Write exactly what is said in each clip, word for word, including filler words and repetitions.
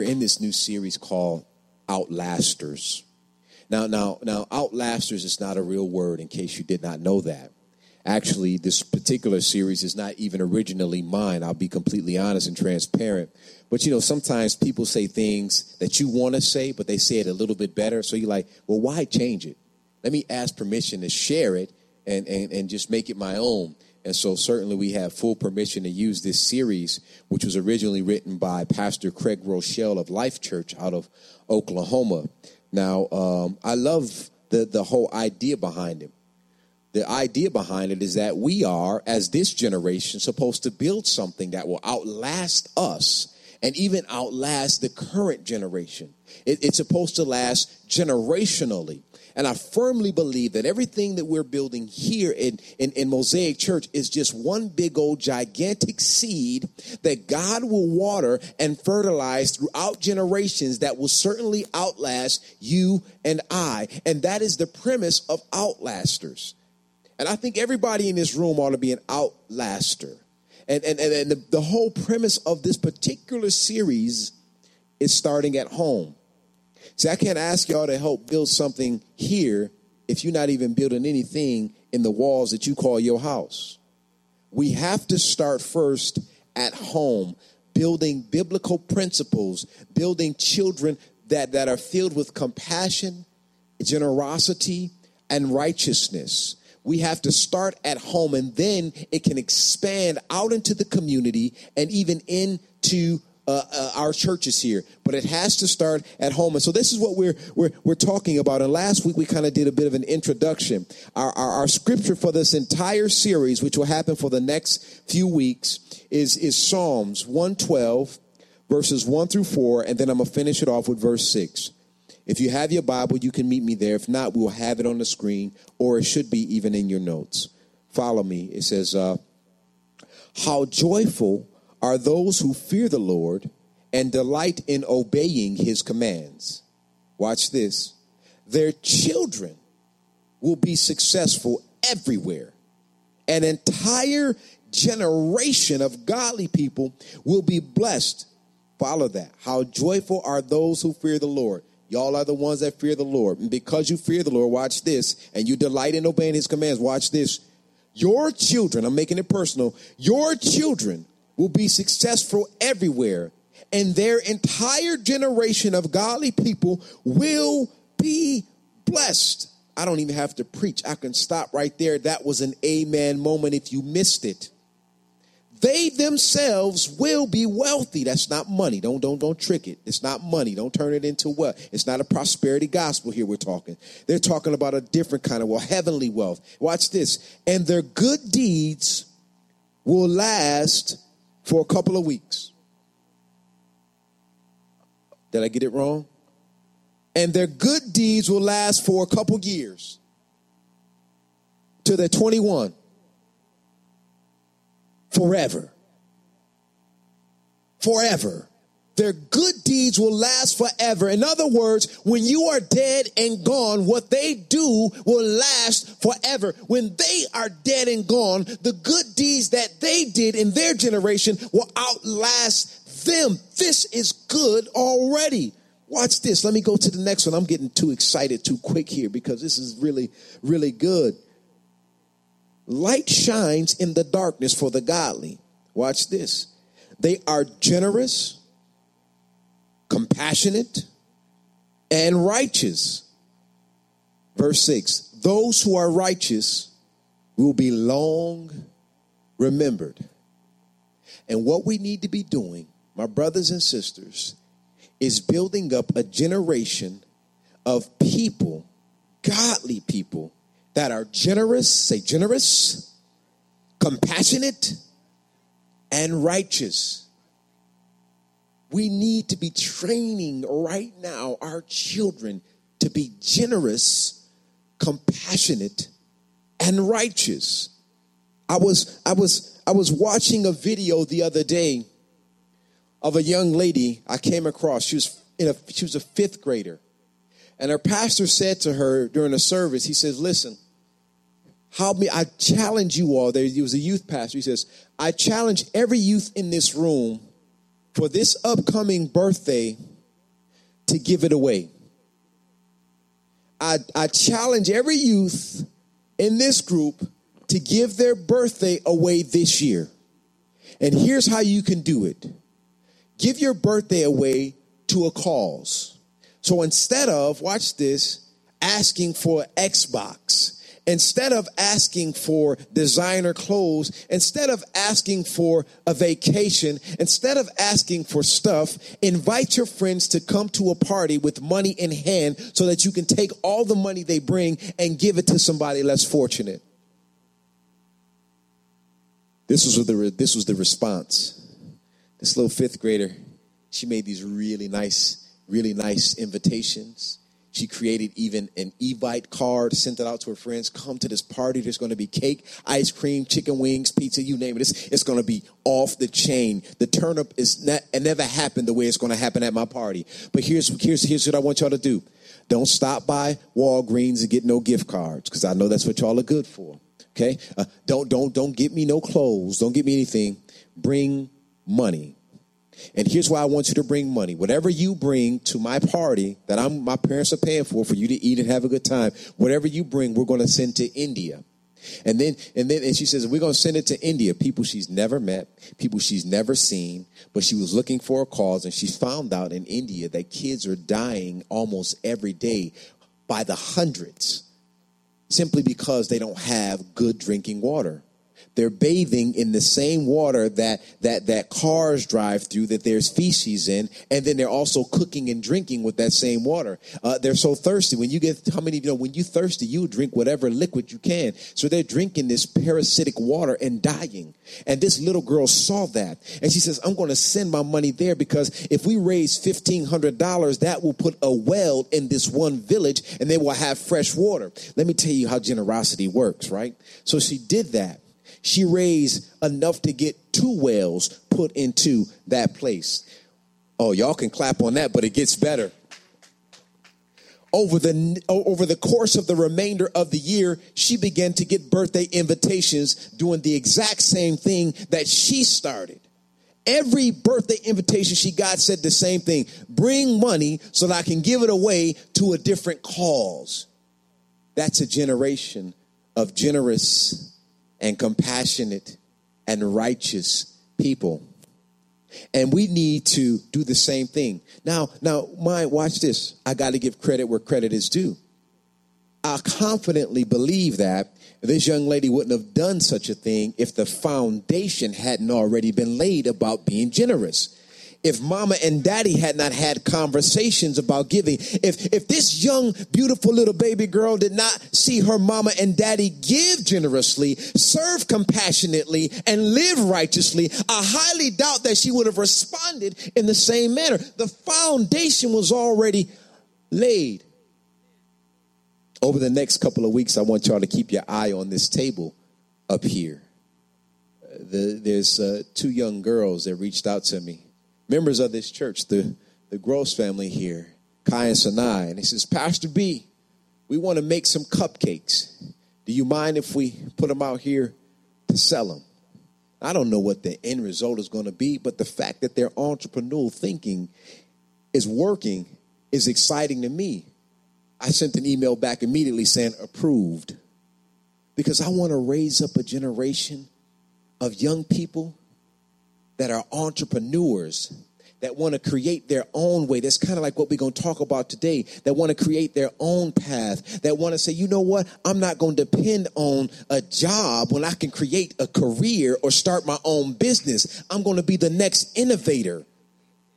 In this new series called Outlasters. Now, now, now, Outlasters is not a real word, in case you did not know that. Actually, this particular series is not even originally mine. I'll be completely honest and transparent. But, you know, sometimes people say things that you want to say, but they say it a little bit better. So you're like, well, why change it? Let me ask permission to share it and, and, and just make it my own. And so certainly we have full permission to use this series, which was originally written by Pastor Craig Rochelle of Life Church out of Oklahoma. Now, um, I love the, the whole idea behind it. The idea behind it is that we are, as this generation, supposed to build something that will outlast us and even outlast the current generation. It, it's supposed to last generationally. And I firmly believe that everything that we're building here in, in, in Mosaic Church is just one big old gigantic seed that God will water and fertilize throughout generations that will certainly outlast you and I. And that is the premise of Outlasters. And I think everybody in this room ought to be an outlaster. And, and, and, and the, the whole premise of this particular series is starting at home. See, I can't ask y'all to help build something here if you're not even building anything in the walls that you call your house. We have to start first at home, building biblical principles, building children that, that are filled with compassion, generosity, and righteousness. We have to start at home, and then it can expand out into the community and even into Uh, uh, our churches here, but it has to start at home. And so this is what we're we're we're talking about. And last week we kind of did a bit of an introduction. Our, our our scripture for this entire series, which will happen for the next few weeks, is is Psalms one twelve, verses one through four, and then I'm gonna finish it off with verse six. If you have your Bible, you can meet me there. If not, we'll have it on the screen, or it should be even in your notes. Follow me. It says, uh, "How joyful are those who fear the Lord and delight in obeying his commands." Watch this. "Their children will be successful everywhere. An entire generation of godly people will be blessed." Follow that. "How joyful are those who fear the Lord." Y'all are the ones that fear the Lord. And because you fear the Lord, watch this, and you delight in obeying his commands, watch this, your children, I'm making it personal, your children will be successful everywhere, and their entire generation of godly people will be blessed. I don't even have to preach. I can stop right there. That was an amen moment if you missed it. They themselves will be wealthy. That's not money. Don't, don't, don't trick it. It's not money. Don't turn it into wealth. It's not a prosperity gospel here we're talking. They're talking about a different kind of wealth, heavenly wealth. Watch this. "And their good deeds will last for a couple of weeks." Did I get it wrong? "And their good deeds will last for a couple years." Till they're twenty-one. Forever. Forever. Their good deeds will last forever. In other words, when you are dead and gone, what they do will last forever. When they are dead and gone, the good deeds that they did in their generation will outlast them. This is good already. Watch this. Let me go to the next one. I'm getting too excited too quick here because this is really, really good. "Light shines in the darkness for the godly." Watch this. "They are generous, compassionate, and righteous. Verse six, those who are righteous will be long remembered. And what we need to be doing, my brothers and sisters, is building up a generation of people, godly people, that are generous, say generous, compassionate, and righteous. We need to be training right now our children to be generous, compassionate, and righteous. I was I was I was watching a video the other day of a young lady I came across. She was in a she was a fifth grader. And her pastor said to her during a service, he says, listen, help me, I challenge you all. There was a youth pastor. He says, I challenge every youth in this room for this upcoming birthday to give it away. I, I challenge every youth in this group to give their birthday away this year. And here's how you can do it. Give your birthday away to a cause. So instead of, watch this, asking for Xbox, instead of asking for designer clothes, instead of asking for a vacation, instead of asking for stuff, invite your friends to come to a party with money in hand so that you can take all the money they bring and give it to somebody less fortunate. This was the, this was the response. This little fifth grader, she made these really nice Really nice invitations. She created even an Evite card, sent it out to her friends. Come to this party. There's going to be cake, ice cream, chicken wings, pizza, you name it. It's, it's going to be off the chain. The turnip is not, it never happened the way it's going to happen at my party. But here's, here's, here's what I want y'all to do. Don't stop by Walgreens and get no gift cards, because I know that's what y'all are good for. Okay? Uh, don't, don't, don't get me no clothes. Don't get me anything. Bring money. And here's why I want you to bring money. Whatever you bring to my party that I'm, my parents are paying for, for you to eat and have a good time, whatever you bring, we're going to send to India. And then, and then, and she says, we're going to send it to India. People she's never met, people she's never seen, but she was looking for a cause. And she found out in India that kids are dying almost every day by the hundreds, simply because they don't have good drinking water. They're bathing in the same water that that that cars drive through, that there's feces in, and then they're also cooking and drinking with that same water. Uh, they're so thirsty. When you get, how many of you know, when you're thirsty, you drink whatever liquid you can. So they're drinking this parasitic water and dying. And this little girl saw that, and she says, I'm going to send my money there, because if we raise fifteen hundred dollars, that will put a well in this one village, and they will have fresh water. Let me tell you how generosity works, right? So she did that. She raised enough to get two wells put into that place. Oh, y'all can clap on that, but it gets better. Over the over the course of the remainder of the year, she began to get birthday invitations doing the exact same thing that she started. Every birthday invitation she got said the same thing. Bring money so that I can give it away to a different cause. That's a generation of generous and compassionate and righteous people. And we need to do the same thing. Now, now, my, watch this. I got to give credit where credit is due. I confidently believe that this young lady wouldn't have done such a thing if the foundation hadn't already been laid about being generous. If mama and daddy had not had conversations about giving, if if this young, beautiful little baby girl did not see her mama and daddy give generously, serve compassionately, and live righteously, I highly doubt that she would have responded in the same manner. The foundation was already laid. Over the next couple of weeks, I want y'all to keep your eye on this table up here. The, there's uh, two young girls that reached out to me. Members of this church, the, the Gross family here, Kai and Sanai. And he says, Pastor B, we want to make some cupcakes. Do you mind if we put them out here to sell them? I don't know what the end result is going to be, but the fact that their entrepreneurial thinking is working is exciting to me. I sent an email back immediately saying approved, because I want to raise up a generation of young people that are entrepreneurs, that want to create their own way. That's kind of like what we're going to talk about today, that want to create their own path, that want to say, you know what, I'm not going to depend on a job when I can create a career or start my own business. I'm going to be the next innovator.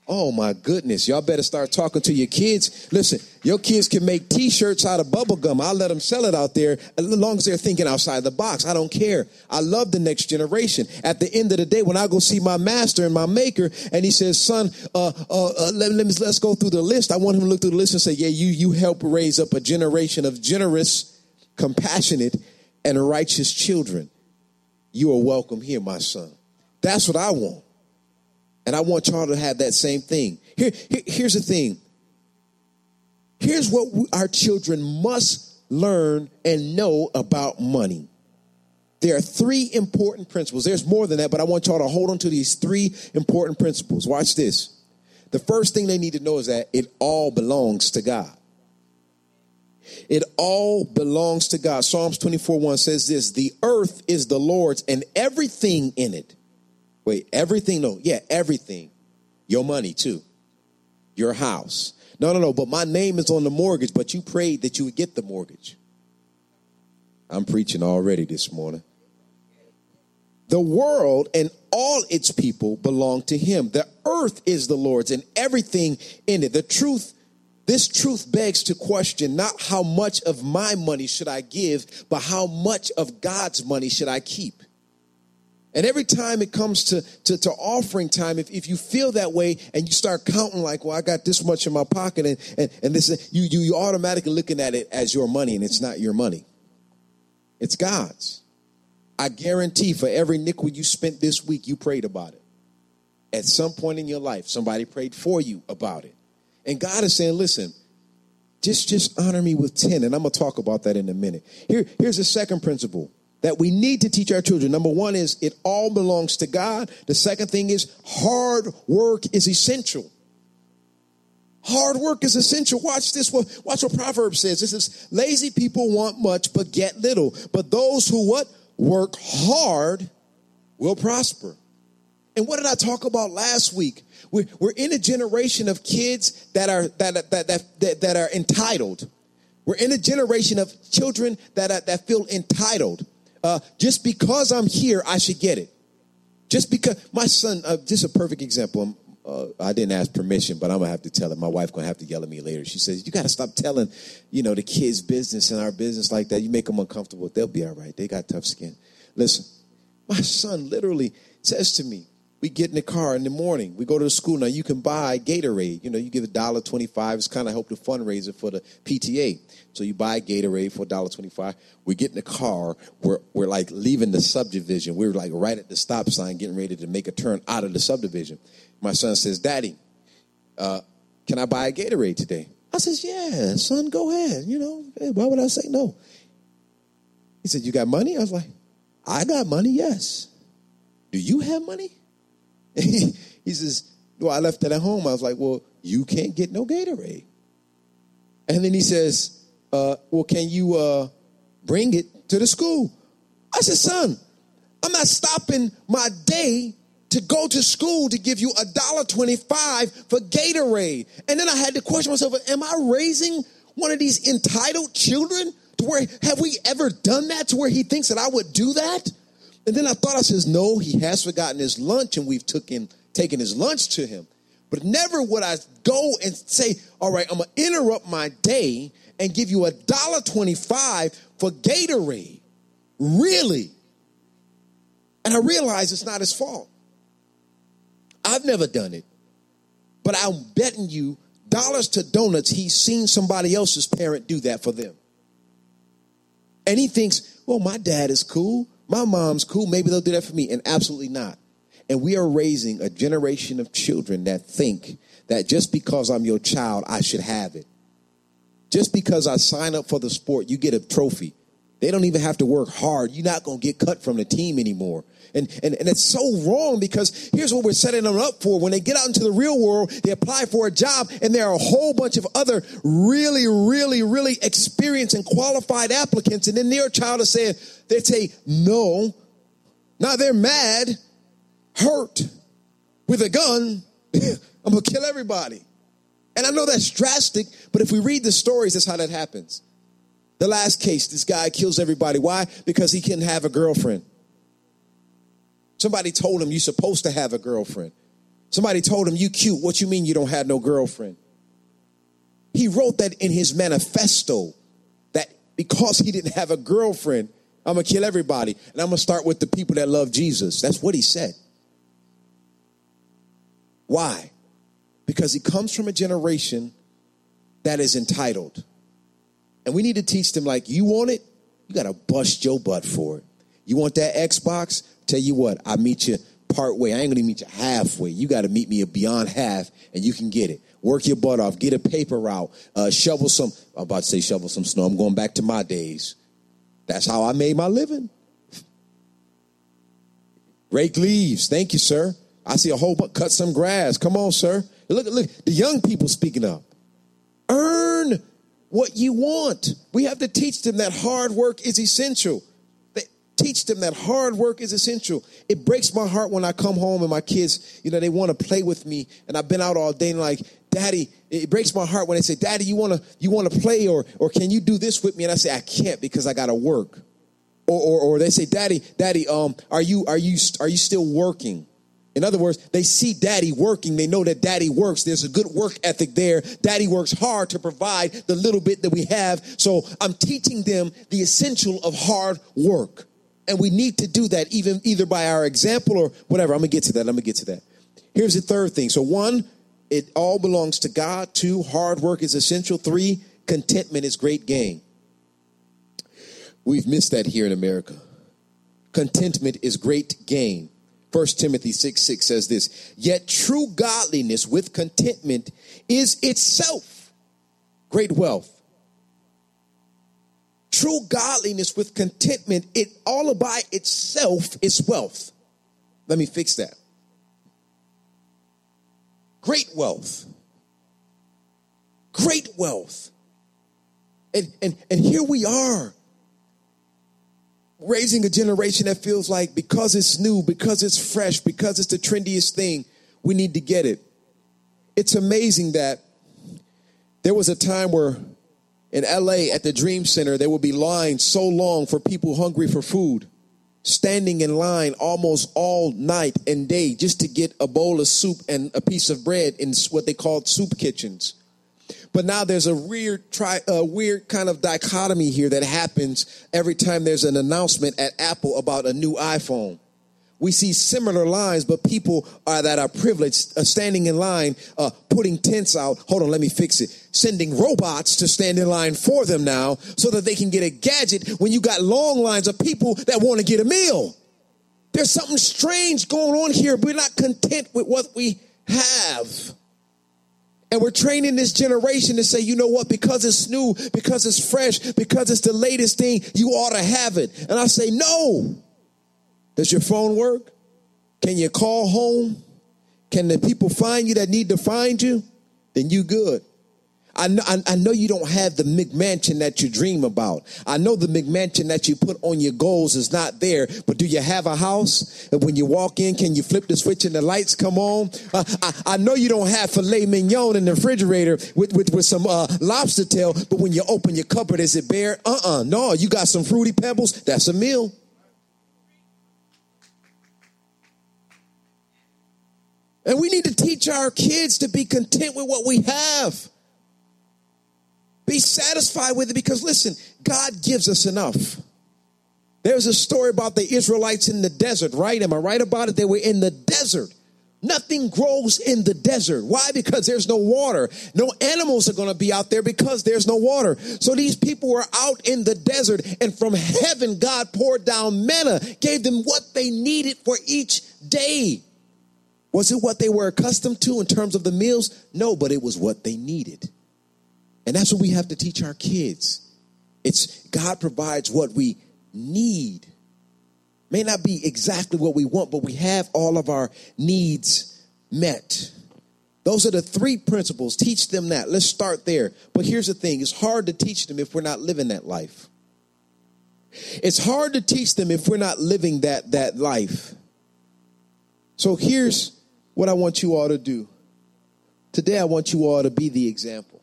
Oh, my goodness. Y'all better start talking to your kids. Listen, your kids can make T-shirts out of bubble gum. I'll let them sell it out there as long as they're thinking outside the box. I don't care. I love the next generation. At the end of the day, when I go see my master and my maker and he says, son, uh, uh, uh, let, let me, let's go through the list. I want him to look through the list and say, yeah, you, you help raise up a generation of generous, compassionate, and righteous children. You are welcome here, my son. That's what I want. And I want y'all to have that same thing. Here, here, here's the thing. Here's what we, our children must learn and know about money. There are three important principles. There's more than that, but I want y'all to hold on to these three important principles. Watch this. The first thing they need to know is that it all belongs to God. It all belongs to God. Psalms twenty-four one says this, the earth is the Lord's and everything in it. Wait, everything? No, yeah, everything. Your money, too. Your house. No, no, no, but my name is on the mortgage, but you prayed that you would get the mortgage. I'm preaching already this morning. The world and all its people belong to him. The earth is the Lord's and everything in it. The truth, this truth begs to question not how much of my money should I give, but how much of God's money should I keep? And every time it comes to, to, to offering time, if, if you feel that way and you start counting like, well, I got this much in my pocket and, and, and this, you, you, you automatically looking at it as your money, and it's not your money. It's God's. I guarantee for every nickel you spent this week, you prayed about it. At some point in your life, somebody prayed for you about it. And God is saying, listen, just, just honor me with ten. And I'm going to talk about that in a minute. Here, here's the second principle that we need to teach our children. Number one is it all belongs to God. The second thing is hard work is essential. Hard work is essential. Watch this. Watch what Proverbs says. This is lazy people want much but get little. But those who what? Work hard will prosper. And what did I talk about last week? We're, we're in a generation of kids that are that that that that, that are entitled. We're in a generation of children that are, that feel entitled. Uh, just because I'm here, I should get it. Just because my son, uh, just a perfect example. Uh, I didn't ask permission, but I'm going to have to tell him. My wife going to have to yell at me later. She says, you got to stop telling, you know, the kids business and our business like that. You make them uncomfortable. They'll be all right. They got tough skin. Listen, my son literally says to me, we get in the car in the morning. We go to the school. Now, you can buy Gatorade. You know, you give a dollar twenty-five. It's kind of helped the fundraiser for the P T A. So you buy Gatorade for a dollar twenty-five. We get in the car. We're, we're like leaving the subdivision. We're like right at the stop sign getting ready to make a turn out of the subdivision. My son says, Daddy, uh, can I buy a Gatorade today? I says, yeah, son, go ahead. You know, hey, why would I say no? He said, you got money? I was like, I got money, yes. Do you have money? He says, well, I left it at home. I was like, well, you can't get no Gatorade. And then he says, uh, well, can you uh, bring it to the school? I said, son, I'm not stopping my day to go to school to give you a dollar twenty-five for Gatorade. And then I had to question myself, am I raising one of these entitled children to where, have we ever done that to where he thinks that I would do that? And then I thought, I says, no, he has forgotten his lunch, and we've took in, taken his lunch to him. But never would I go and say, all right, I'm going to interrupt my day and give you a dollar twenty-five for Gatorade. Really? And I realize it's not his fault. I've never done it. But I'm betting you dollars to donuts he's seen somebody else's parent do that for them. And he thinks, well, my dad is cool. My mom's cool. Maybe they'll do that for me. And absolutely not. And we are raising a generation of children that think that just because I'm your child, I should have it. Just because I sign up for the sport, you get a trophy. They don't even have to work hard. You're not going to get cut from the team anymore. And, and and it's so wrong, because here's what we're setting them up for. When they get out into the real world, they apply for a job, and there are a whole bunch of other really, really, really experienced and qualified applicants. And then their child is saying, they say no. Now they're mad, hurt, with a gun. I'm going to kill everybody. And I know that's drastic, but if we read the stories, that's how that happens. The last case, this guy kills everybody. Why? Because he couldn't have a girlfriend. Somebody told him, you're supposed to have a girlfriend. Somebody told him, you cute. What you mean you don't have no girlfriend? He wrote that in his manifesto, that because he didn't have a girlfriend, I'm going to kill everybody. And I'm going to start with the people that love Jesus. That's what he said. Why? Because he comes from a generation that is entitled. And we need to teach them, like, you want it? You got to bust your butt for it. You want that Xbox? Tell you what, I meet you part way. I ain't going to meet you halfway. You got to meet me beyond half, and you can get it. Work your butt off. Get a paper route. Uh, shovel some, I'm about to say shovel some snow. I'm going back to my days. That's how I made my living. Rake leaves. Thank you, sir. I see a whole bunch. Cut some grass. Come on, sir. Look, look, the young people speaking up. Earn what you want. We have to teach them that hard work is essential. Teach them that hard work is essential. It breaks my heart when I come home and my kids, you know, they want to play with me. And I've been out all day and like, Daddy, it breaks my heart when they say, Daddy, you want to you want to play or or can you do this with me? And I say, I can't because I got to work. Or, or or they say, Daddy, Daddy, um, are you are you are you still working? In other words, they see Daddy working. They know that Daddy works. There's a good work ethic there. Daddy works hard to provide the little bit that we have. So I'm teaching them the essential of hard work. And we need to do that even either by our example or whatever. I'm going to get to that. I'm going to get to that. Here's the third thing. So one, it all belongs to God. Two, hard work is essential. Three, contentment is great gain. We've missed that here in America. Contentment is great gain. First Timothy six six says this, yet true godliness with contentment is itself great wealth. True godliness with contentment, it all by itself is wealth. Let me fix that. Great wealth. Great wealth. And, and, and here we are, raising a generation that feels like because it's new, because it's fresh, because it's the trendiest thing, we need to get it. It's amazing that there was a time where in L A at the Dream Center, there would be lines so long for people hungry for food, standing in line almost all night and day just to get a bowl of soup and a piece of bread in what they called soup kitchens. But now there's a weird, tri- a weird kind of dichotomy here that happens every time there's an announcement at Apple about a new iPhone. We see similar lines, but people are that are privileged, uh, standing in line, uh, putting tents out. Hold on, let me fix it. Sending robots to stand in line for them now so that they can get a gadget when you got long lines of people that want to get a meal. There's something strange going on here. We're not content with what we have. And we're training this generation to say, you know what, because it's new, because it's fresh, because it's the latest thing, you ought to have it. And I say, no. Does your phone work? Can you call home? Can the people find you that need to find you? Then you good. I know, I, I know you don't have the McMansion that you dream about. I know the McMansion that you put on your goals is not there, but do you have a house? And when you walk in, can you flip the switch and the lights come on? Uh, I, I know you don't have filet mignon in the refrigerator with, with, with some uh, lobster tail, but when you open your cupboard, is it bare? Uh-uh, no, you got some Fruity Pebbles. That's a meal. And we need to teach our kids to be content with what we have. Be satisfied with it because, listen, God gives us enough. There's a story about the Israelites in the desert, right? Am I right about it? They were in the desert. Nothing grows in the desert. Why? Because there's no water. No animals are going to be out there because there's no water. So these people were out in the desert, and from heaven, God poured down manna, gave them what they needed for each day. Was it what they were accustomed to in terms of the meals? No, but it was what they needed. And that's what we have to teach our kids. It's God provides what we need. May not be exactly what we want, but we have all of our needs met. Those are the three principles. Teach them that. Let's start there. But here's the thing. It's hard to teach them if we're not living that life. It's hard to teach them if we're not living that, that life. So here's what I want you all to do. Today, I want you all to be the example.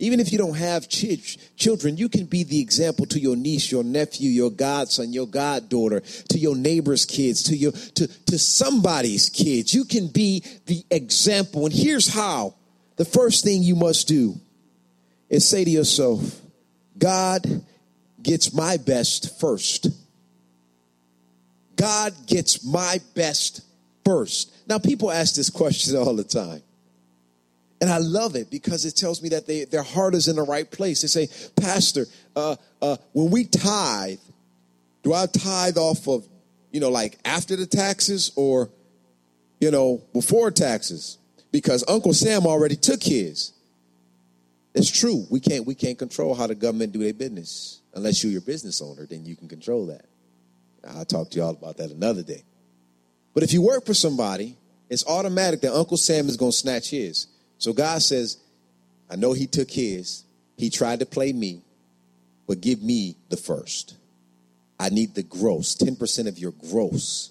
Even if you don't have ch- children, you can be the example to your niece, your nephew, your godson, your goddaughter, to your neighbor's kids, to your to, to somebody's kids. You can be the example. And here's how. The first thing you must do is say to yourself, God gets my best first. God gets my best first. Now, people ask this question all the time. And I love it because it tells me that they, their heart is in the right place. They say, Pastor, uh, uh, when we tithe, do I tithe off of, you know, like after the taxes or, you know, before taxes? Because Uncle Sam already took his. It's true. We can't we can't control how the government do their business. Unless you're your business owner, then you can control that. I'll talk to y'all about that another day. But if you work for somebody, it's automatic that Uncle Sam is going to snatch his. So God says, I know he took his. He tried to play me, but give me the first. I need the gross, ten percent of your gross.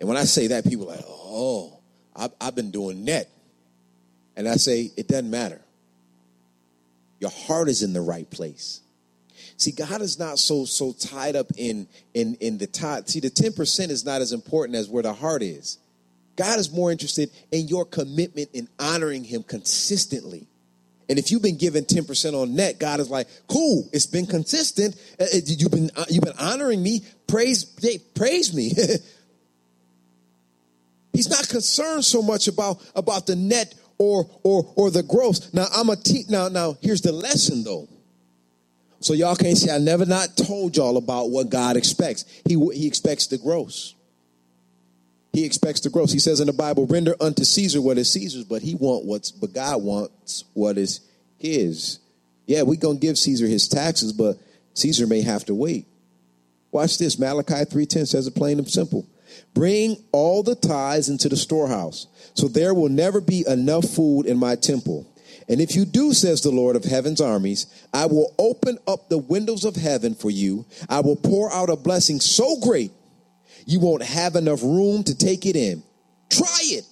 And when I say that, people are like, oh, I've, I've been doing that. And I say, it doesn't matter. Your heart is in the right place. See, God is not so so tied up in, in, in the tithe. See, the ten percent is not as important as where the heart is. God is more interested in your commitment in honoring him consistently. And if you've been giving ten percent on net, God is like, cool, it's been consistent. You've been, you've been honoring me. Praise, praise me. He's not concerned so much about, about the net or or or the gross. Now, I'm a te- now, now, here's the lesson, though. So y'all can't say I never not told y'all about what God expects. He he expects the gross. He expects the gross. He says in the Bible, render unto Caesar what is Caesar's, but he want what's but God wants what is his. Yeah, we're going to give Caesar his taxes, but Caesar may have to wait. Watch this. Malachi three ten says it plain and simple. Bring all the tithes into the storehouse, so there will never be enough food in my temple. And if you do, says the Lord of heaven's armies, I will open up the windows of heaven for you. I will pour out a blessing so great you won't have enough room to take it in. Try it.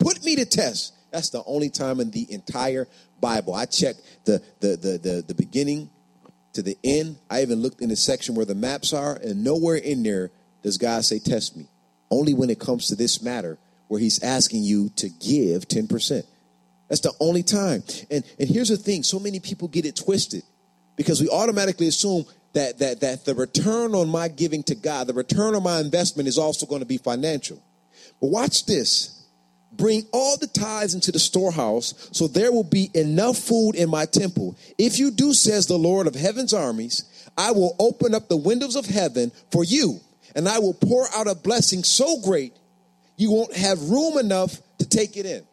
Put me to test. That's the only time in the entire Bible. I checked the the the the, the beginning to the end. I even looked in the section where the maps are, and nowhere in there does God say, test me. Only when it comes to this matter where he's asking you to give ten percent. That's the only time. And and here's the thing. So many people get it twisted because we automatically assume that that that the return on my giving to God, the return on my investment is also going to be financial. But watch this. Bring all the tithes into the storehouse, so there will be enough food in my temple. If you do, says the Lord of heaven's armies, I will open up the windows of heaven for you, and I will pour out a blessing so great you won't have room enough to take it in.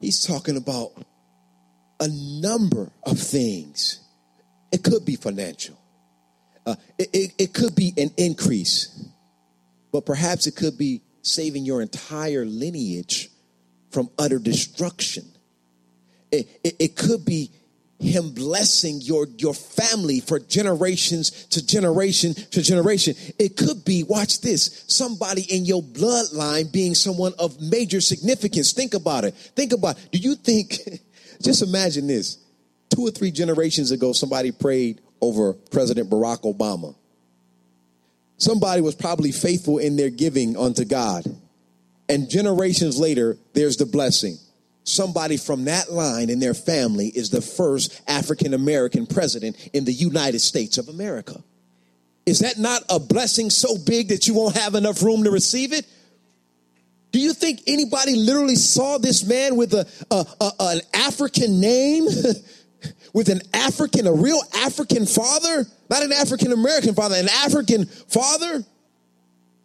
He's talking about a number of things. It could be financial. Uh, it, it, it could be an increase. But perhaps it could be saving your entire lineage from utter destruction. It, it, it could be him blessing your, your family for generations to generation to generation. It could be, watch this, somebody in your bloodline being someone of major significance. Think about it. Think about it. Do you think, just imagine this, two or three generations ago, somebody prayed over President Barack Obama. Somebody was probably faithful in their giving unto God. And generations later, there's the blessing. Somebody from that line in their family is the first African-American president in the United States of America. Is that not a blessing so big that you won't have enough room to receive it? Do you think anybody literally saw this man with a, a, a an African name, with an African, a real African father, not an African-American father, an African father?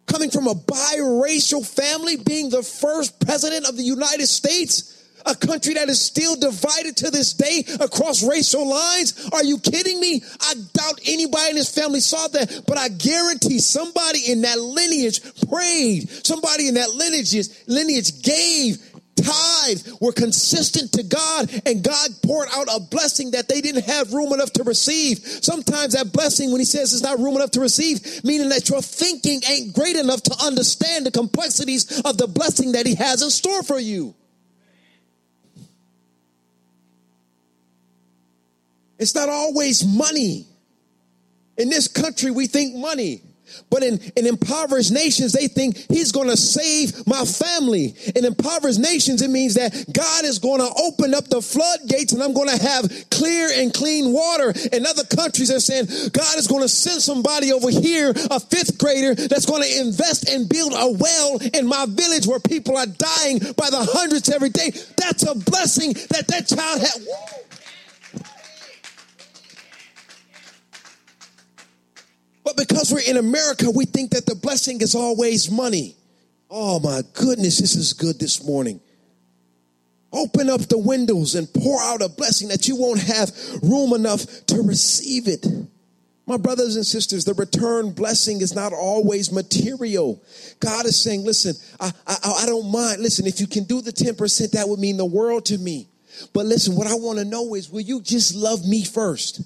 Coming from a biracial family, being the first president of the United States, a country that is still divided to this day across racial lines. Are you kidding me? I doubt anybody in his family saw that, but I guarantee somebody in that lineage prayed. Somebody in that lineage, lineage gave tithed, were consistent to God, and God poured out a blessing that they didn't have room enough to receive. Sometimes that blessing, when he says it's not room enough to receive, meaning that your thinking ain't great enough to understand the complexities of the blessing that he has in store for you. It's not always money. In this country, we think money. But in, in impoverished nations, they think he's going to save my family. In impoverished nations, it means that God is going to open up the floodgates and I'm going to have clear and clean water. In other countries, they're saying God is going to send somebody over here, a fifth grader, that's going to invest and build a well in my village where people are dying by the hundreds every day. That's a blessing that that child had. Woo! But because we're in America, we think that the blessing is always money. Oh, my goodness, this is good this morning. Open up the windows and pour out a blessing that you won't have room enough to receive it. My brothers and sisters, the return blessing is not always material. God is saying, listen, I, I, I don't mind. Listen, if you can do the ten percent, that would mean the world to me. But listen, what I want to know is, will you just love me first?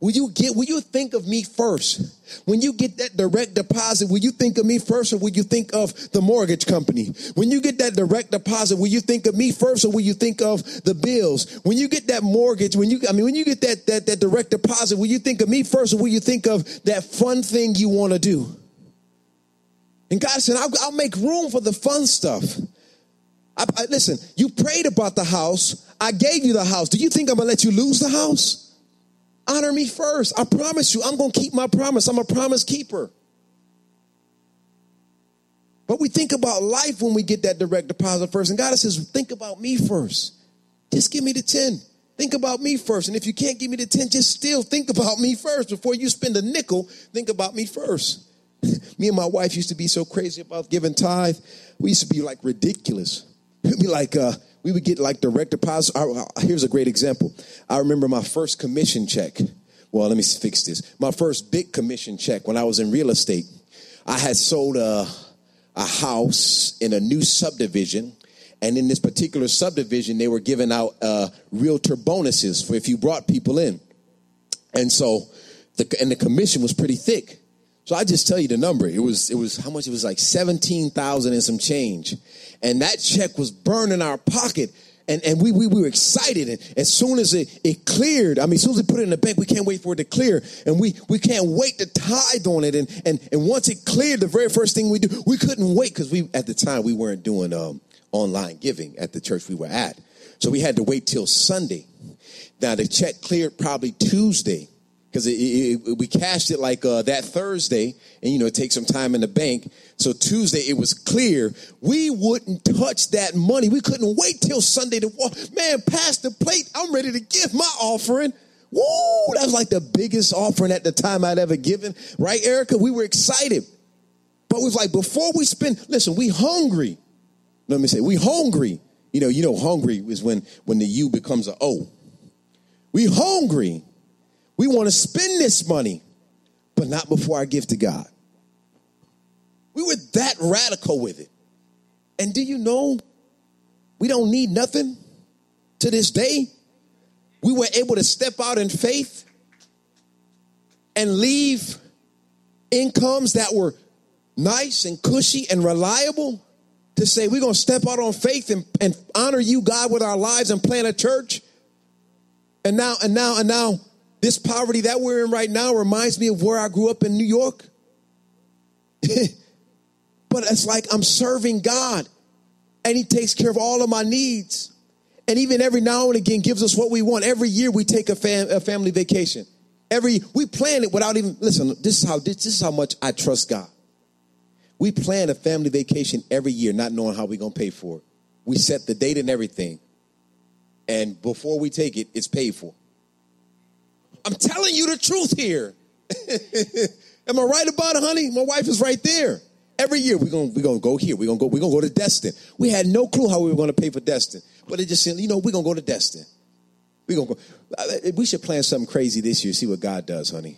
Will you get, will you think of me first? When you get that direct deposit, will you think of me first, or will you think of the mortgage company? When you get that direct deposit, will you think of me first, or will you think of the bills? When you get that mortgage, when you, I mean, when you get that, that, that direct deposit, will you think of me first, or will you think of that fun thing you want to do? And God said, I'll, I'll make room for the fun stuff. I, I, listen, you prayed about the house. I gave you the house. Do you think I'm going to let you lose the house? Honor me first. I promise you, I'm going to keep my promise. I'm a promise keeper. But we think about life when we get that direct deposit first. And God says, think about me first. Just give me the ten. Think about me first. And if you can't give me the ten, just still think about me first. Before you spend a nickel, think about me first. Me and my wife used to be so crazy about giving tithe. We used to be like ridiculous. We'd be like, uh, we would get like direct deposit. Here's a great example. I remember my first commission check. Well, let me fix this. My first big commission check when I was in real estate. I had sold a, a house in a new subdivision. And in this particular subdivision, they were giving out uh, realtor bonuses for if you brought people in. And so the, and the commission was pretty thick. So I just tell you the number. It was, it was how much? It was like seventeen thousand and some change. And that check was burning our pocket. And, and we, we, we were excited. And as soon as it, it cleared, I mean, as soon as we put it in the bank, we can't wait for it to clear. And we, we can't wait to tithe on it. And, and, and once it cleared, the very first thing we do, we couldn't wait. Cause we, at the time we weren't doing, um, online giving at the church we were at. So we had to wait till Sunday. Now the check cleared probably Tuesday. Because it, it, it, we cashed it like uh, that Thursday, and, you know, it takes some time in the bank. So Tuesday, it was clear. We wouldn't touch that money. We couldn't wait till Sunday to walk. Man, pass the plate. I'm ready to give my offering. Woo! That was like the biggest offering at the time I'd ever given. Right, Erica? We were excited. But we was like, before we spend, listen, we hungry. Let me say, we hungry. You know, you know, hungry is when, when the U becomes an O. We hungry. We want to spend this money, but not before I give to God. We were that radical with it. And do you know, we don't need nothing to this day. We were able to step out in faith and leave incomes that were nice and cushy and reliable to say, we're going to step out on faith and, and honor you, God, with our lives and plant a church. And now, and now, and now. This poverty that we're in right now reminds me of where I grew up in New York. But it's like I'm serving God, and he takes care of all of my needs. And even every now and again gives us what we want. Every year we take a, fam- a family vacation. Every we plan it without even, listen, this is how this is how much I trust God. We plan a family vacation every year, not knowing how we're going to pay for it. We set the date and everything. And before we take it, it's paid for. I'm telling you the truth here. Am I right about it, honey? My wife is right there. Every year we're gonna we're gonna go here. We're gonna go, we're gonna go to Destin. We had no clue how we were gonna pay for Destin. But it just said, you know, we're gonna go to Destin. We're gonna go. We should plan something crazy this year, see what God does, honey.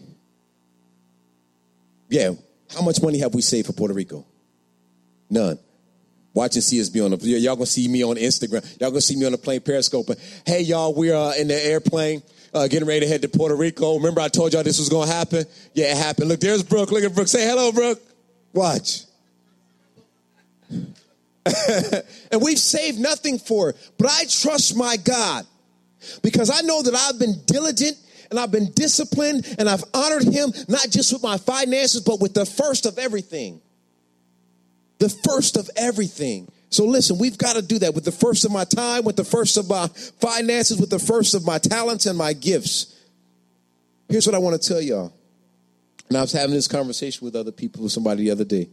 Yeah. How much money have we saved for Puerto Rico? None. Watch and see us be on the, y'all gonna see me on Instagram. Y'all gonna see me on the plane Periscope. But hey, y'all, we're uh, in the airplane uh, getting ready to head to Puerto Rico. Remember I told y'all this was gonna happen? Yeah, it happened. Look, there's Brooke. Look at Brooke. Say hello, Brooke. Watch. And we've saved nothing for it. But I trust my God because I know that I've been diligent and I've been disciplined and I've honored him, not just with my finances, but with the first of everything. The first of everything. So listen, we've got to do that with the first of my time, with the first of my finances, with the first of my talents and my gifts. Here's what I want to tell y'all. And I was having this conversation with other people, with somebody the other day.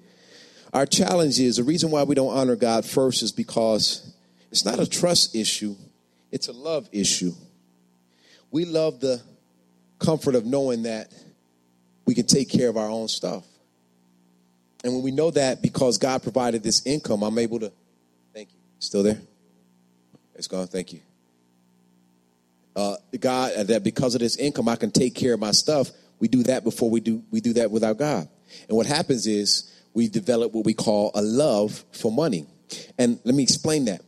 Our challenge is, the reason why we don't honor God first is because it's not a trust issue. It's a love issue. We love the comfort of knowing that we can take care of our own stuff. And when we know that because God provided this income, I'm able to, thank you, still there? It's gone, thank you. Uh, God, that because of this income, I can take care of my stuff. We do that before we do, we do that with our God. And what happens is, we've developed what we call a love for money. And let me explain that.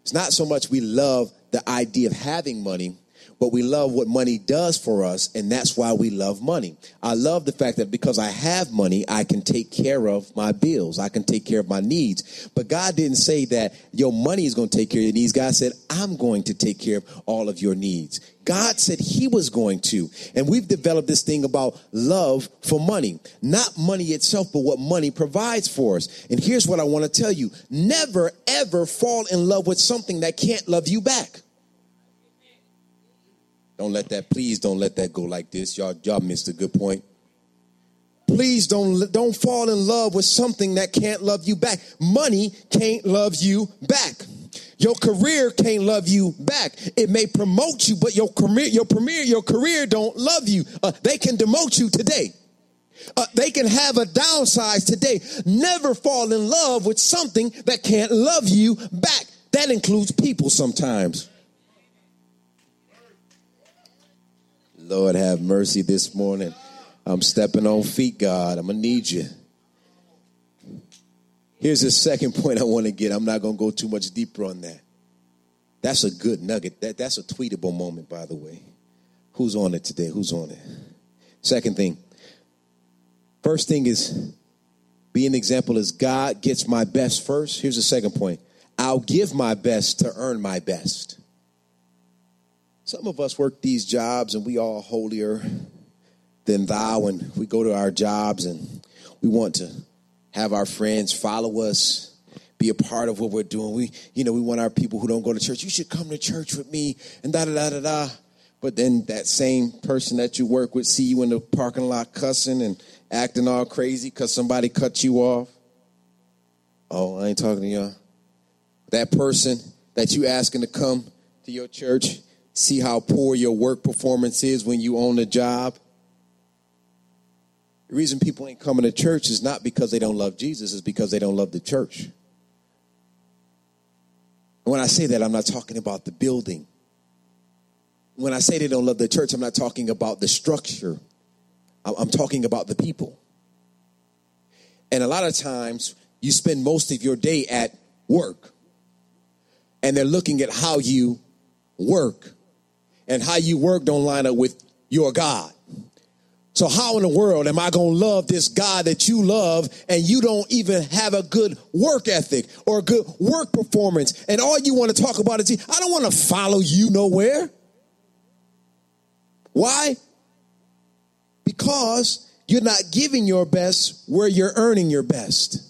It's not so much we love the idea of having money, but we love what money does for us, and that's why we love money. I love the fact that because I have money, I can take care of my bills. I can take care of my needs. But God didn't say that your money is going to take care of your needs. God said, I'm going to take care of all of your needs. God said he was going to. And we've developed this thing about love for money. Not money itself, but what money provides for us. And here's what I want to tell you. Never, ever fall in love with something that can't love you back. Don't let that, please don't let that go like this. Y'all, y'all missed a good point. Please don't, don't fall in love with something that can't love you back. Money can't love you back. Your career can't love you back. It may promote you, but your career, your premier, your career don't love you. Uh, they can demote you today. Uh, they can have a downsize today. Never fall in love with something that can't love you back. That includes people sometimes. Lord, have mercy this morning. I'm stepping on feet, God. I'm going to need you. Here's the second point I want to get. I'm not going to go too much deeper on that. That's a good nugget. That, that's a tweetable moment, by the way. Who's on it today? Who's on it? Second thing. First thing is, be an example is God gets my best first. Here's the second point. I'll give my best to earn my best. Some of us work these jobs and we all holier than thou. And we go to our jobs and we want to have our friends follow us, be a part of what we're doing. We, you know, we want our people who don't go to church. You should come to church with me and da da da da da. But then that same person that you work with see you in the parking lot cussing and acting all crazy because somebody cut you off. Oh, I ain't talking to y'all. That person that you asking to come to your church, see how poor your work performance is when you own a job. The reason people ain't coming to church is not because they don't love Jesus, it's because they don't love the church. When I say that, I'm not talking about the building. When I say they don't love the church, I'm not talking about the structure. I'm talking about the people. And a lot of times, you spend most of your day at work. And they're looking at how you work. And how you work don't line up with your God. So how in the world am I going to love this God that you love and you don't even have a good work ethic or a good work performance? And all you want to talk about is, I don't want to follow you nowhere. Why? Because you're not giving your best where you're earning your best.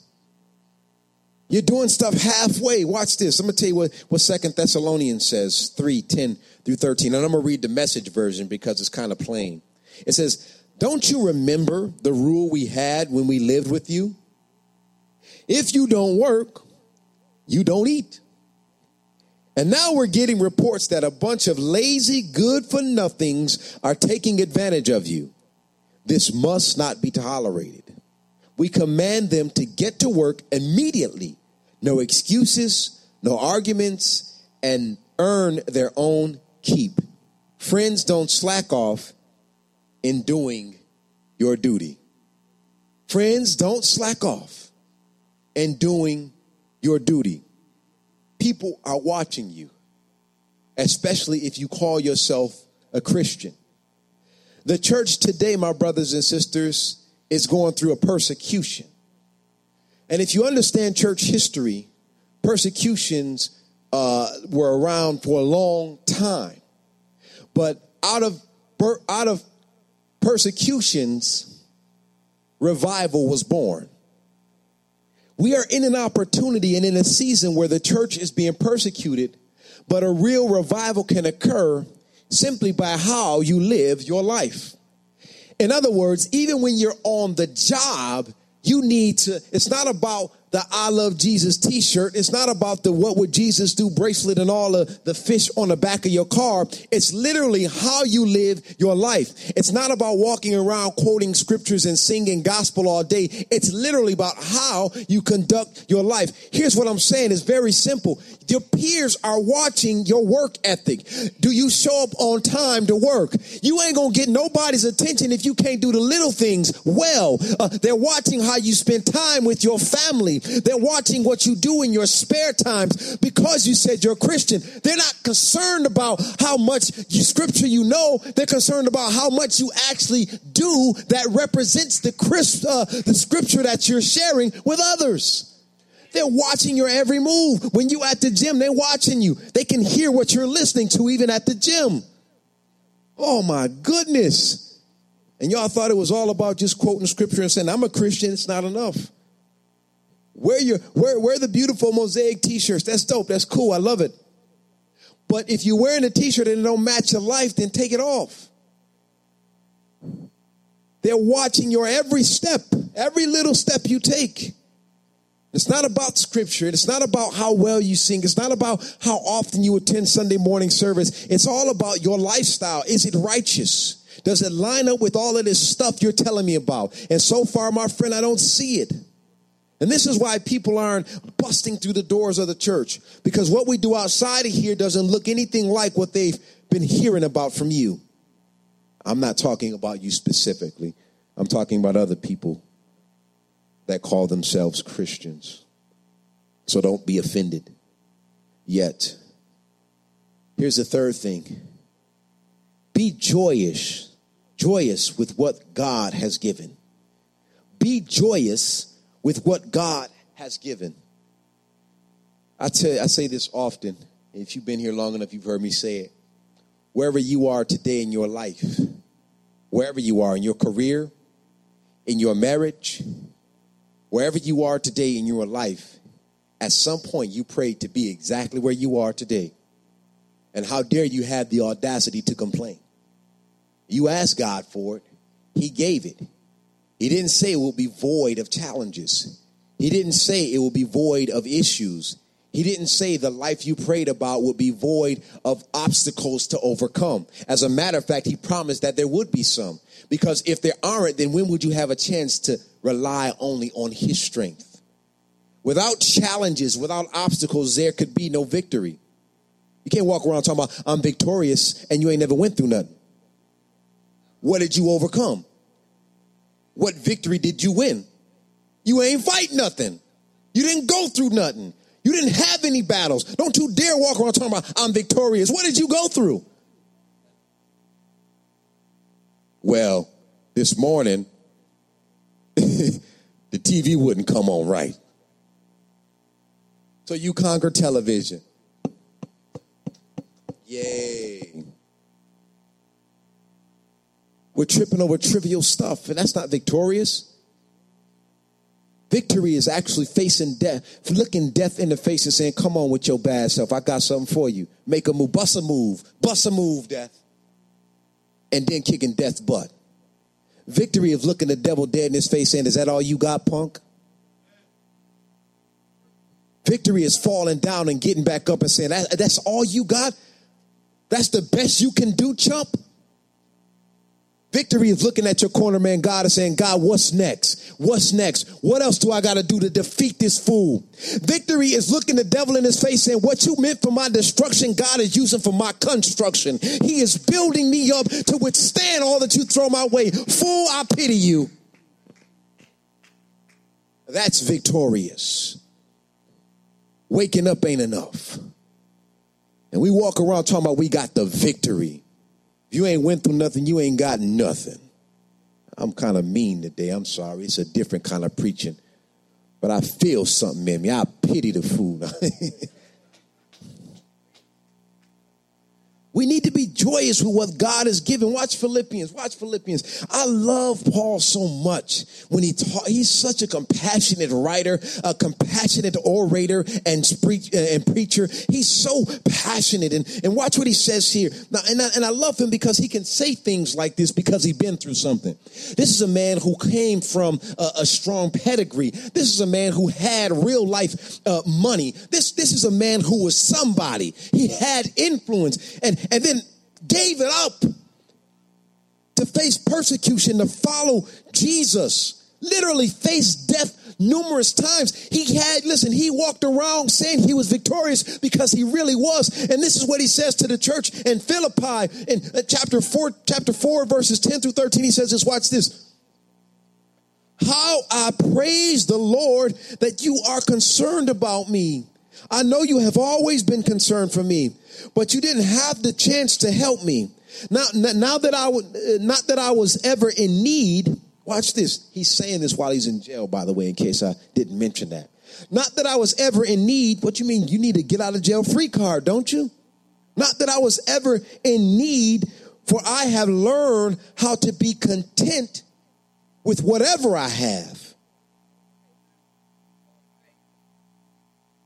You're doing stuff halfway. Watch this. I'm going to tell you what, what Second Thessalonians says, three, ten through thirteen. And I'm going to read the Message version because it's kind of plain. It says, don't you remember the rule we had when we lived with you? If you don't work, you don't eat. And now we're getting reports that a bunch of lazy, good-for-nothings are taking advantage of you. This must not be tolerated. We command them to get to work immediately. No excuses, no arguments, and earn their own keep. Friends, don't slack off in doing your duty. Friends, don't slack off in doing your duty. People are watching you, especially if you call yourself a Christian. The church today, my brothers and sisters, is going through a persecution. And if you understand church history, persecutions uh, were around for a long time. But out of out of persecutions, revival was born. We are in an opportunity and in a season where the church is being persecuted, but a real revival can occur simply by how you live your life. In other words, even when you're on the job, you need to, it's not about the I love Jesus t-shirt. It's not about the what would Jesus do bracelet and all of the fish on the back of your car. It's literally how you live your life. It's not about walking around quoting scriptures and singing gospel all day. It's literally about how you conduct your life. Here's what I'm saying. It's very simple. Your peers are watching your work ethic. Do you show up on time to work? You ain't going to get nobody's attention if you can't do the little things well. Uh, they're watching how you spend time with your family. They're watching what you do in your spare times because you said you're a Christian. They're not concerned about how much scripture you know. They're concerned about how much you actually do that represents the, Christ, uh, the scripture that you're sharing with others. They're watching your every move. When you at the gym, they're watching you. They can hear what you're listening to even at the gym. Oh, my goodness. And y'all thought it was all about just quoting scripture and saying, I'm a Christian. It's not enough. Wear your wear, wear the beautiful Mosaic t-shirts. That's dope. That's cool. I love it. But if you're wearing a t-shirt and it don't match your life, then take it off. They're watching your every step, every little step you take. It's not about scripture. It's not about how well you sing. It's not about how often you attend Sunday morning service. It's all about your lifestyle. Is it righteous? Does it line up with all of this stuff you're telling me about? And so far, my friend, I don't see it. And this is why people aren't busting through the doors of the church, because what we do outside of here doesn't look anything like what they've been hearing about from you. I'm not talking about you specifically. I'm talking about other people that call themselves Christians. So don't be offended yet. Here's the third thing. Be joyous, joyous with what God has given. Be joyous with what God has given. I tell you, I say this often. If you've been here long enough, you've heard me say it. Wherever you are today in your life, wherever you are in your career, in your marriage, wherever you are today in your life, at some point you prayed to be exactly where you are today. And how dare you have the audacity to complain? You asked God for it. He gave it. He didn't say it will be void of challenges. He didn't say it will be void of issues. He didn't say the life you prayed about would be void of obstacles to overcome. As a matter of fact, he promised that there would be some. Because if there aren't, then when would you have a chance to rely only on his strength? Without challenges, without obstacles, there could be no victory. You can't walk around talking about, I'm victorious, and you ain't never went through nothing. What did you overcome? What victory did you win? You ain't fight nothing. You didn't go through nothing. You didn't have any battles. Don't you dare walk around talking about, I'm victorious. What did you go through? Well, this morning, the T V wouldn't come on right. So you conquer television. Yay. We're tripping over trivial stuff, and that's not victorious. Victory is actually facing death, looking death in the face and saying, come on with your bad self. I got something for you. Make a move, bust a move, bust a move, death. And then kicking death's butt. Victory is looking the devil dead in his face saying, is that all you got, punk? Victory is falling down and getting back up and saying, that, that's all you got? That's the best you can do, chump? Victory is looking at your corner man, God, and saying, God, what's next? What's next? What else do I got to do to defeat this fool? Victory is looking the devil in his face saying, what you meant for my destruction, God is using for my construction. He is building me up to withstand all that you throw my way. Fool, I pity you. That's victorious. waking up ain't enough. And we walk around talking about we got the victory. If you ain't went through nothing, you ain't got nothing. I'm kind of mean today. I'm sorry. It's a different kind of preaching. But I feel something in me. I pity the fool. We need to be joyous with what God has given. Watch Philippians. Watch Philippians. I love Paul so much when he taught. He's such a compassionate writer, a compassionate orator and, spreach, and preacher. He's so passionate. And, and watch what he says here. Now, and, I, and I love him because he can say things like this because he's been through something. This is a man who came from a, a strong pedigree. This is a man who had real life uh, money. This, this is a man who was somebody. He had influence. And And then gave it up to face persecution, to follow Jesus. Literally faced death numerous times. He had, listen, he walked around saying he was victorious because he really was. And this is what he says to the church in Philippi in chapter four, chapter four, verses ten through thirteen. He says this, watch this. How I praise the Lord that you are concerned about me. I know you have always been concerned for me, but you didn't have the chance to help me. Now, now that I would, not that I was ever in need. Watch this. He's saying this while he's in jail, by the way, in case I didn't mention that. Not that I was ever in need. What you mean? You need to get out of jail free card, don't you? Not that I was ever in need, for I have learned how to be content with whatever I have.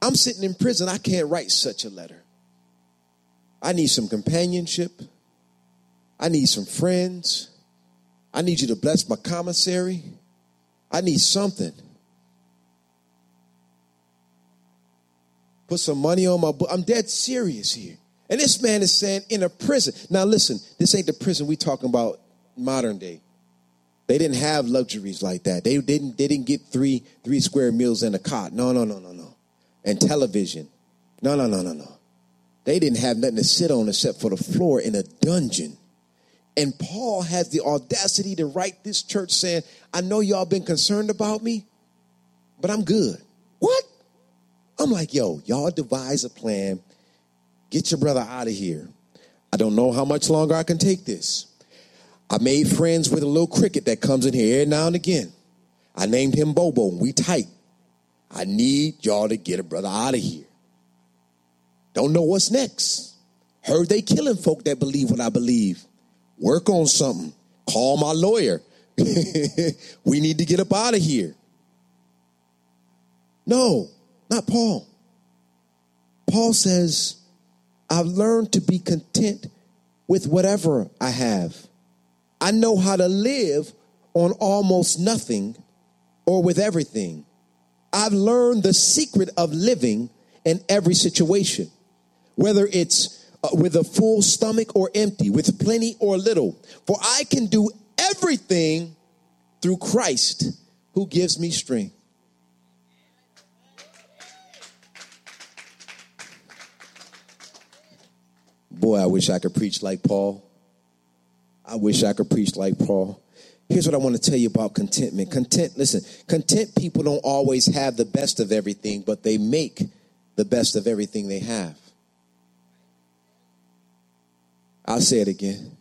I'm sitting in prison. I can't write such a letter. I need some companionship. I need some friends. I need you to bless my commissary. I need something. Put some money on my book. I'm dead serious here. And this man is saying in a prison. Now, listen, this ain't the prison we talking about modern day. They didn't have luxuries like that. They didn't, they didn't get three, three square meals and a cot. No, no, no, no, no. And television. No, no, no, no, no. They didn't have nothing to sit on except for the floor in a dungeon. And Paul has the audacity to write this church saying, I know y'all been concerned about me, but I'm good. What? I'm like, yo, y'all devise a plan. Get your brother out of here. I don't know how much longer I can take this. I made friends with a little cricket that comes in here every now and again. I named him Bobo, and we tight. I need y'all to get a brother out of here. Don't know what's next. Heard they killing folk that believe what I believe. Work on something. Call my lawyer. We need to get up out of here. No, not Paul. Paul says, I've learned to be content with whatever I have. I know how to live on almost nothing or with everything. I've learned the secret of living in every situation, whether it's uh, with a full stomach or empty, with plenty or little. For I can do everything through Christ who gives me strength. Boy, I wish I could preach like Paul. I wish I could preach like Paul. Here's what I want to tell you about contentment. Content, listen, content people don't always have the best of everything, but they make the best of everything they have. I'll say it again.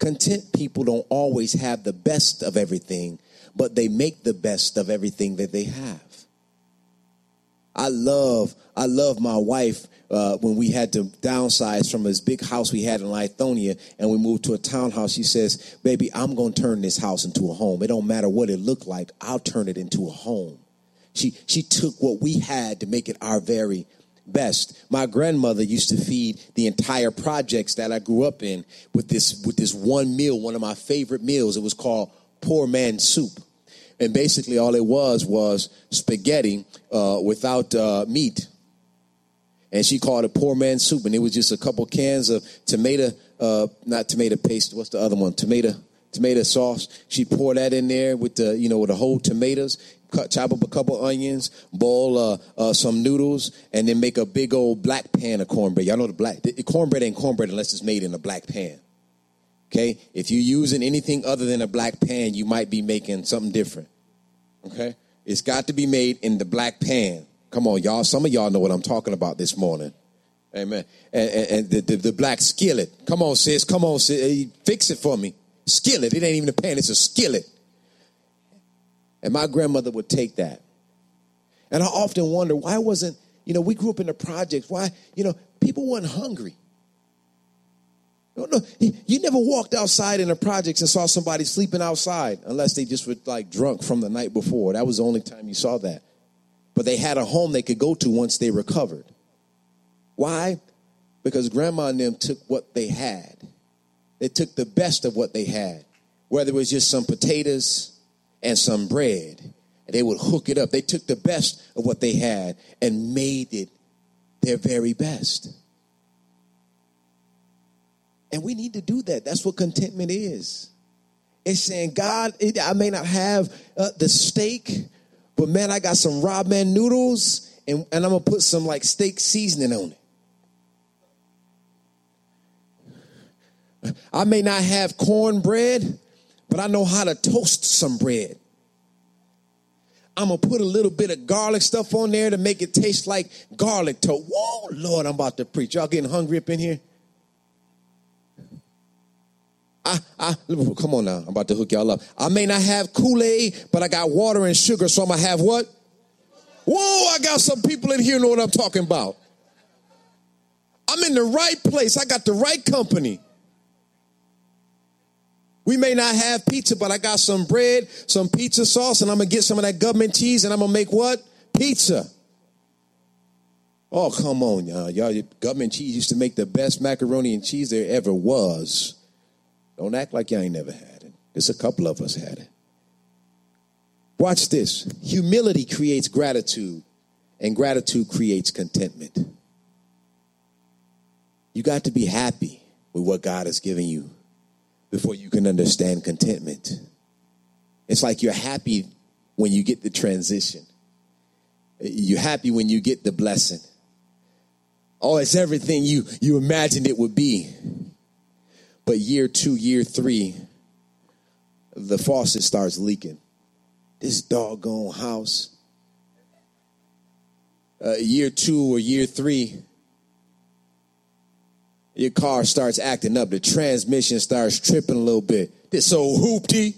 Content people don't always have the best of everything, but they make the best of everything that they have. I love, I love my wife uh, when we had to downsize from this big house we had in Lithonia and we moved to a townhouse. She says, baby, I'm going to turn this house into a home. It don't matter what it looked like. I'll turn it into a home. She she took what we had to make it our very best. My grandmother used to feed the entire projects that I grew up in with this with this one meal, one of my favorite meals. It was called Poor Man Soup. And basically all it was was spaghetti uh, without uh, meat. And she called it poor man's soup. And it was just a couple cans of tomato, uh, not tomato paste. What's the other one? Tomato, tomato sauce. She poured that in there with the, you know, with the whole tomatoes, cut, chop up a couple onions, boil uh, uh, some noodles, and then make a big old black pan of cornbread. Y'all know the black, the cornbread ain't cornbread unless it's made in a black pan. Okay, if you're using anything other than a black pan, you might be making something different. Okay, it's got to be made in the black pan. Come on, y'all. Some of y'all know what I'm talking about this morning. Amen. And, and, and the, the, the black skillet. Come on, sis. Come on, sis. Fix it for me. Skillet. It ain't even a pan. It's a skillet. And my grandmother would take that. And I often wonder why wasn't, you know, we grew up in the projects. Why, you know, people weren't hungry. No, no, you never walked outside in the projects and saw somebody sleeping outside unless they just were like drunk from the night before. That was the only time you saw that. But they had a home they could go to once they recovered. Why? Because grandma and them took what they had. They took the best of what they had, whether it was just some potatoes and some bread. And they would hook it up. They took the best of what they had and made it their very best. And we need to do that. That's what contentment is. It's saying, God, it, I may not have uh, the steak, but man, I got some ramen noodles, and, and I'm going to put some like steak seasoning on it. I may not have cornbread, but I know how to toast some bread. I'm going to put a little bit of garlic stuff on there to make it taste like garlic toast. Whoa, Lord, I'm about to preach. Y'all getting hungry up in here? I, I, come on now. I'm about to hook y'all up. I may not have Kool-Aid, but I got water and sugar, so I'm going to have what? Whoa, I got some people in here know what I'm talking about. I'm in the right place. I got the right company. We may not have pizza, but I got some bread, some pizza sauce, and I'm going to get some of that government cheese, and I'm going to make what? Pizza. Oh, come on, y'all. Y'all, government cheese used to make the best macaroni and cheese there ever was. Don't act like y'all ain't never had it. There's a couple of us had it. Watch this. Humility creates gratitude, and gratitude creates contentment. You got to be happy with what God has given you before you can understand contentment. It's like you're happy when you get the transition. You're happy when you get the blessing. Oh, it's everything you, you imagined it would be. But year two, year three, the faucet starts leaking. This doggone house. Uh, year two or year three, your car starts acting up. The transmission starts tripping a little bit. This old hoopty.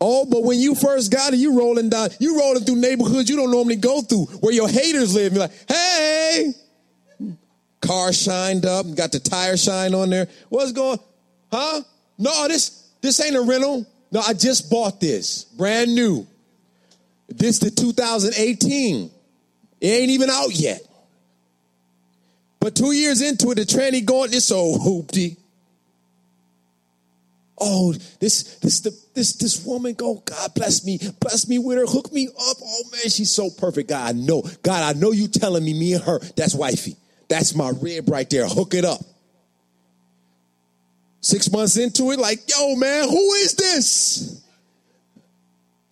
Oh, but when you first got it, you rolling down. You rolling through neighborhoods you don't normally go through where your haters live. You're like, hey. Car shined up, got the tire shine on there. What's going on? Huh? No, this this ain't a rental. No, I just bought this. Brand new. This the two thousand eighteen. It ain't even out yet. But two years into it, the tranny going, this old hoopty. Oh, this this the this this woman go, oh, God bless me. Bless me with her. Hook me up. Oh man, she's so perfect. God, I know. God, I know you telling me me and her, that's wifey. That's my rib right there. Hook it up. Six months into it, like, yo, man, who is this?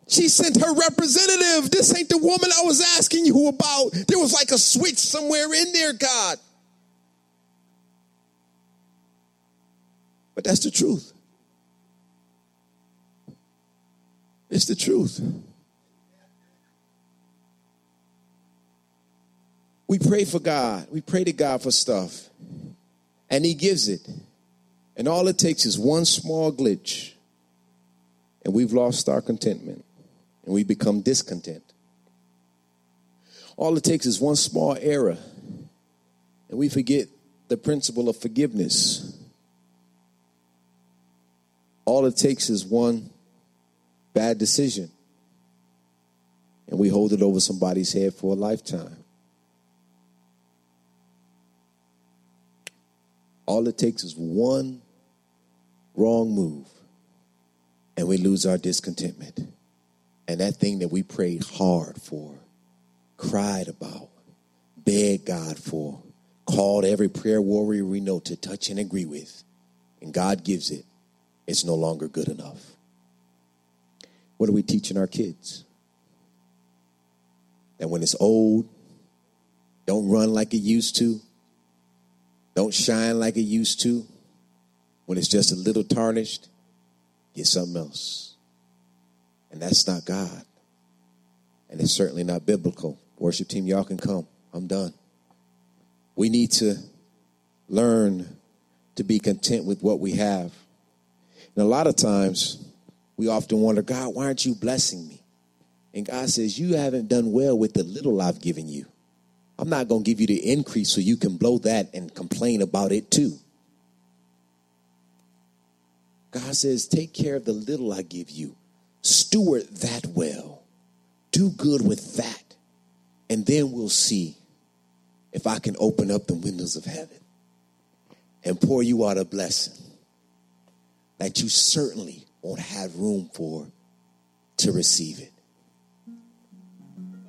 She sent her representative. This ain't the woman I was asking you about. There was like a switch somewhere in there, God. But that's the truth. It's the truth. We pray for God. We pray to God for stuff. And he gives it. And all it takes is one small glitch. And we've lost our contentment. And we become discontent. All it takes is one small error. And we forget the principle of forgiveness. All it takes is one bad decision. And we hold it over somebody's head for a lifetime. All it takes is one wrong move, and we lose our discontentment. And that thing that we prayed hard for, cried about, begged God for, called every prayer warrior we know to touch and agree with, and God gives it, it's no longer good enough. What are we teaching our kids? That when it's old, don't run like it used to. Don't shine like it used to. When it's just a little tarnished, get something else. And that's not God. And it's certainly not biblical. Worship team, y'all can come. I'm done. We need to learn to be content with what we have. And a lot of times we often wonder, God, why aren't you blessing me? And God says, you haven't done well with the little I've given you. I'm not going to give you the increase so you can blow that and complain about it too. God says, take care of the little I give you. Steward that well. Do good with that. And then we'll see if I can open up the windows of heaven and pour you out a blessing that you certainly won't have room for to receive it.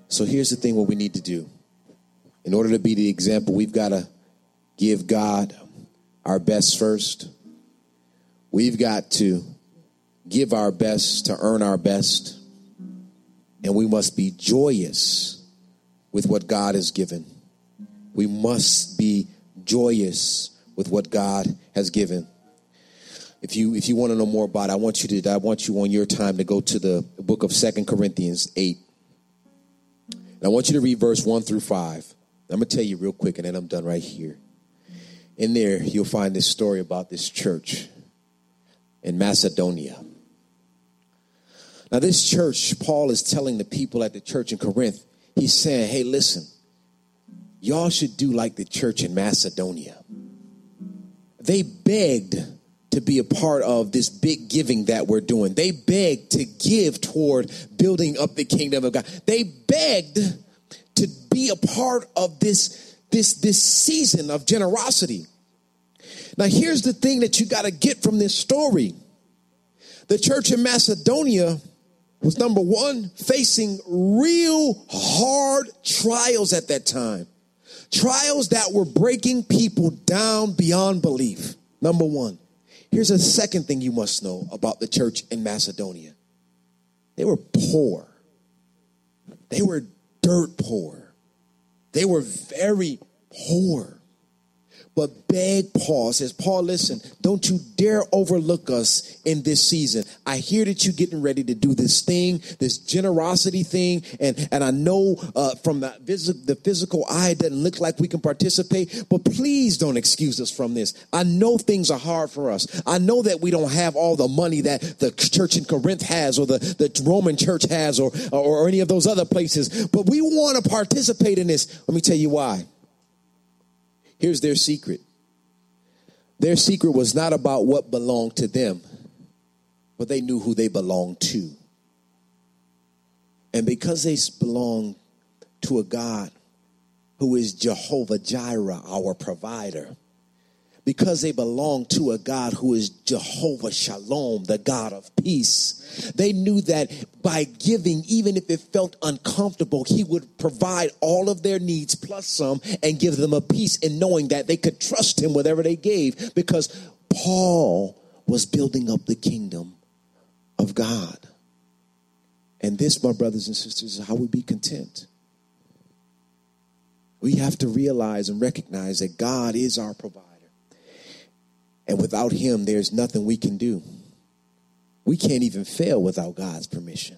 So here's the thing, what we need to do. In order to be the example, we've got to give God our best first. We've got to give our best to earn our best. And we must be joyous with what God has given. We must be joyous with what God has given. If you if you want to know more about it, I want you to I want you on your time to go to the book of Second Corinthians eight. And I want you to read verse one through five. I'm going to tell you real quick, and then I'm done right here. In there, you'll find this story about this church in Macedonia. Now, this church, Paul is telling the people at the church in Corinth, he's saying, hey, listen, y'all should do like the church in Macedonia. They begged to be a part of this big giving that we're doing. They begged to give toward building up the kingdom of God. They begged to be a part of this, this, this season of generosity. Now, here's the thing that you got to get from this story. The church in Macedonia was, number one, facing real hard trials at that time. Trials that were breaking people down beyond belief. Number one. Here's a second thing you must know about the church in Macedonia. They were poor. They were dirt poor. They were very poor. But begged Paul, says, Paul, listen, don't you dare overlook us in this season. I hear that you're getting ready to do this thing, this generosity thing. And, and I know uh, from the, vis- the physical eye, it doesn't look like we can participate. But please don't excuse us from this. I know things are hard for us. I know that we don't have all the money that the church in Corinth has or the, the Roman church has or, or, or any of those other places. But we want to participate in this. Let me tell you why. Here's their secret. Their secret was not about what belonged to them, but they knew who they belonged to. And because they belonged to a God who is Jehovah Jireh, our provider, because they belong to a God who is Jehovah Shalom, the God of peace. They knew that by giving, even if it felt uncomfortable, he would provide all of their needs plus some and give them a peace in knowing that they could trust him whatever they gave because Paul was building up the kingdom of God. And this, my brothers and sisters, is how we be content. We have to realize and recognize that God is our provider. And without him, there's nothing we can do. We can't even fail without God's permission.